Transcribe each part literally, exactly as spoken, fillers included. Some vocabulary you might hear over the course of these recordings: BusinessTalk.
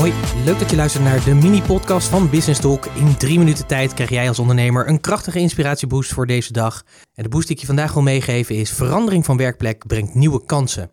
Hoi, leuk dat je luistert naar de mini-podcast van Business Talk. In drie minuten tijd krijg jij als ondernemer een krachtige inspiratieboost voor deze dag. En de boost die ik je vandaag wil meegeven is: verandering van werkplek brengt nieuwe kansen.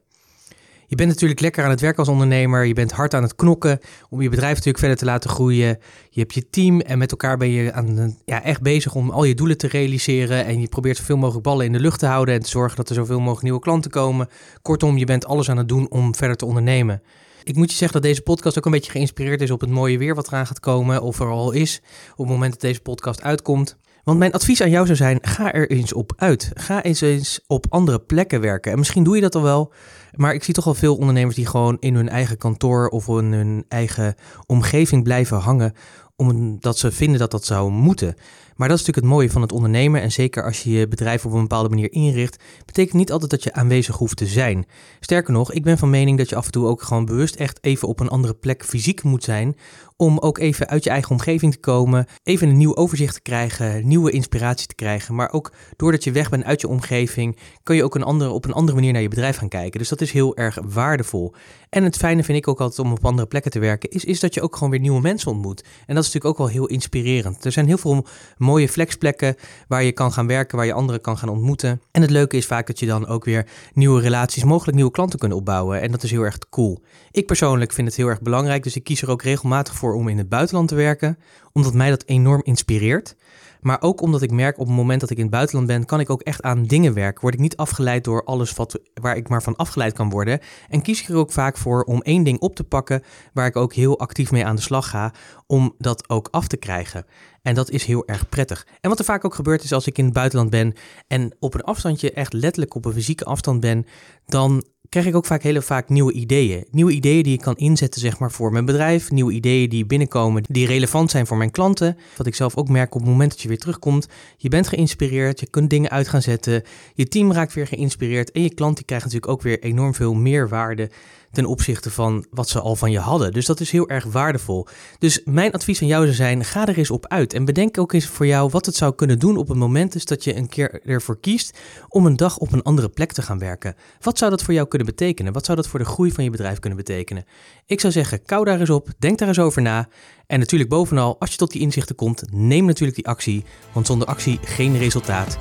Je bent natuurlijk lekker aan het werk als ondernemer. Je bent hard aan het knokken om je bedrijf natuurlijk verder te laten groeien. Je hebt je team en met elkaar ben je aan, ja, echt bezig om al je doelen te realiseren. En je probeert zoveel mogelijk ballen in de lucht te houden en te zorgen dat er zoveel mogelijk nieuwe klanten komen. Kortom, je bent alles aan het doen om verder te ondernemen. Ik moet je zeggen dat deze podcast ook een beetje geïnspireerd is op het mooie weer wat eraan gaat komen of er al is op het moment dat deze podcast uitkomt. Want mijn advies aan jou zou zijn: ga er eens op uit. Ga eens eens op andere plekken werken. En misschien doe je dat al wel, maar ik zie toch al veel ondernemers die gewoon in hun eigen kantoor of in hun eigen omgeving blijven hangen, omdat ze vinden dat dat zou moeten. Maar dat is natuurlijk het mooie van het ondernemen. En zeker als je je bedrijf op een bepaalde manier inricht, betekent niet altijd dat je aanwezig hoeft te zijn. Sterker nog, ik ben van mening dat je af en toe ook gewoon bewust echt even op een andere plek fysiek moet zijn, om ook even uit je eigen omgeving te komen, even een nieuw overzicht te krijgen, nieuwe inspiratie te krijgen. Maar ook doordat je weg bent uit je omgeving, kan je ook een andere, op een andere manier naar je bedrijf gaan kijken. Dus dat is heel erg waardevol. En het fijne vind ik ook altijd om op andere plekken te werken, is, is dat je ook gewoon weer nieuwe mensen ontmoet. En dat is natuurlijk ook wel heel inspirerend. Er zijn heel veel mooie flexplekken waar je kan gaan werken, waar je anderen kan gaan ontmoeten. En het leuke is vaak dat je dan ook weer nieuwe relaties, mogelijk nieuwe klanten kunnen opbouwen. En dat is heel erg cool. Ik persoonlijk vind het heel erg belangrijk, dus ik kies er ook regelmatig voor om in het buitenland te werken, omdat mij dat enorm inspireert. Maar ook omdat ik merk op het moment dat ik in het buitenland ben, kan ik ook echt aan dingen werken. Word ik niet afgeleid door alles wat, waar ik maar van afgeleid kan worden. En kies ik er ook vaak voor om één ding op te pakken waar ik ook heel actief mee aan de slag ga, om dat ook af te krijgen. En dat is heel erg prettig. En wat er vaak ook gebeurt is, als ik in het buitenland ben en op een afstandje, echt letterlijk op een fysieke afstand ben, dan krijg ik ook vaak heel vaak nieuwe ideeën. Nieuwe ideeën die ik kan inzetten, zeg maar, voor mijn bedrijf. Nieuwe ideeën die binnenkomen, die relevant zijn voor mijn klanten. Wat ik zelf ook merk op het moment dat je weer terugkomt. Je bent geïnspireerd, je kunt dingen uit gaan zetten. Je team raakt weer geïnspireerd. En je klant die krijgt natuurlijk ook weer enorm veel meer waarde ten opzichte van wat ze al van je hadden. Dus dat is heel erg waardevol. Dus mijn advies aan jou zou zijn: ga er eens op uit. En bedenk ook eens voor jou wat het zou kunnen doen op het moment is dat je een keer ervoor kiest om een dag op een andere plek te gaan werken. Wat zou dat voor jou kunnen betekenen? Wat zou dat voor de groei van je bedrijf kunnen betekenen? Ik zou zeggen, kou daar eens op, denk daar eens over na. En natuurlijk bovenal, als je tot die inzichten komt, neem natuurlijk die actie. Want zonder actie geen resultaat.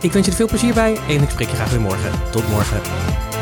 Ik wens je er veel plezier bij en ik spreek je graag weer morgen. Tot morgen.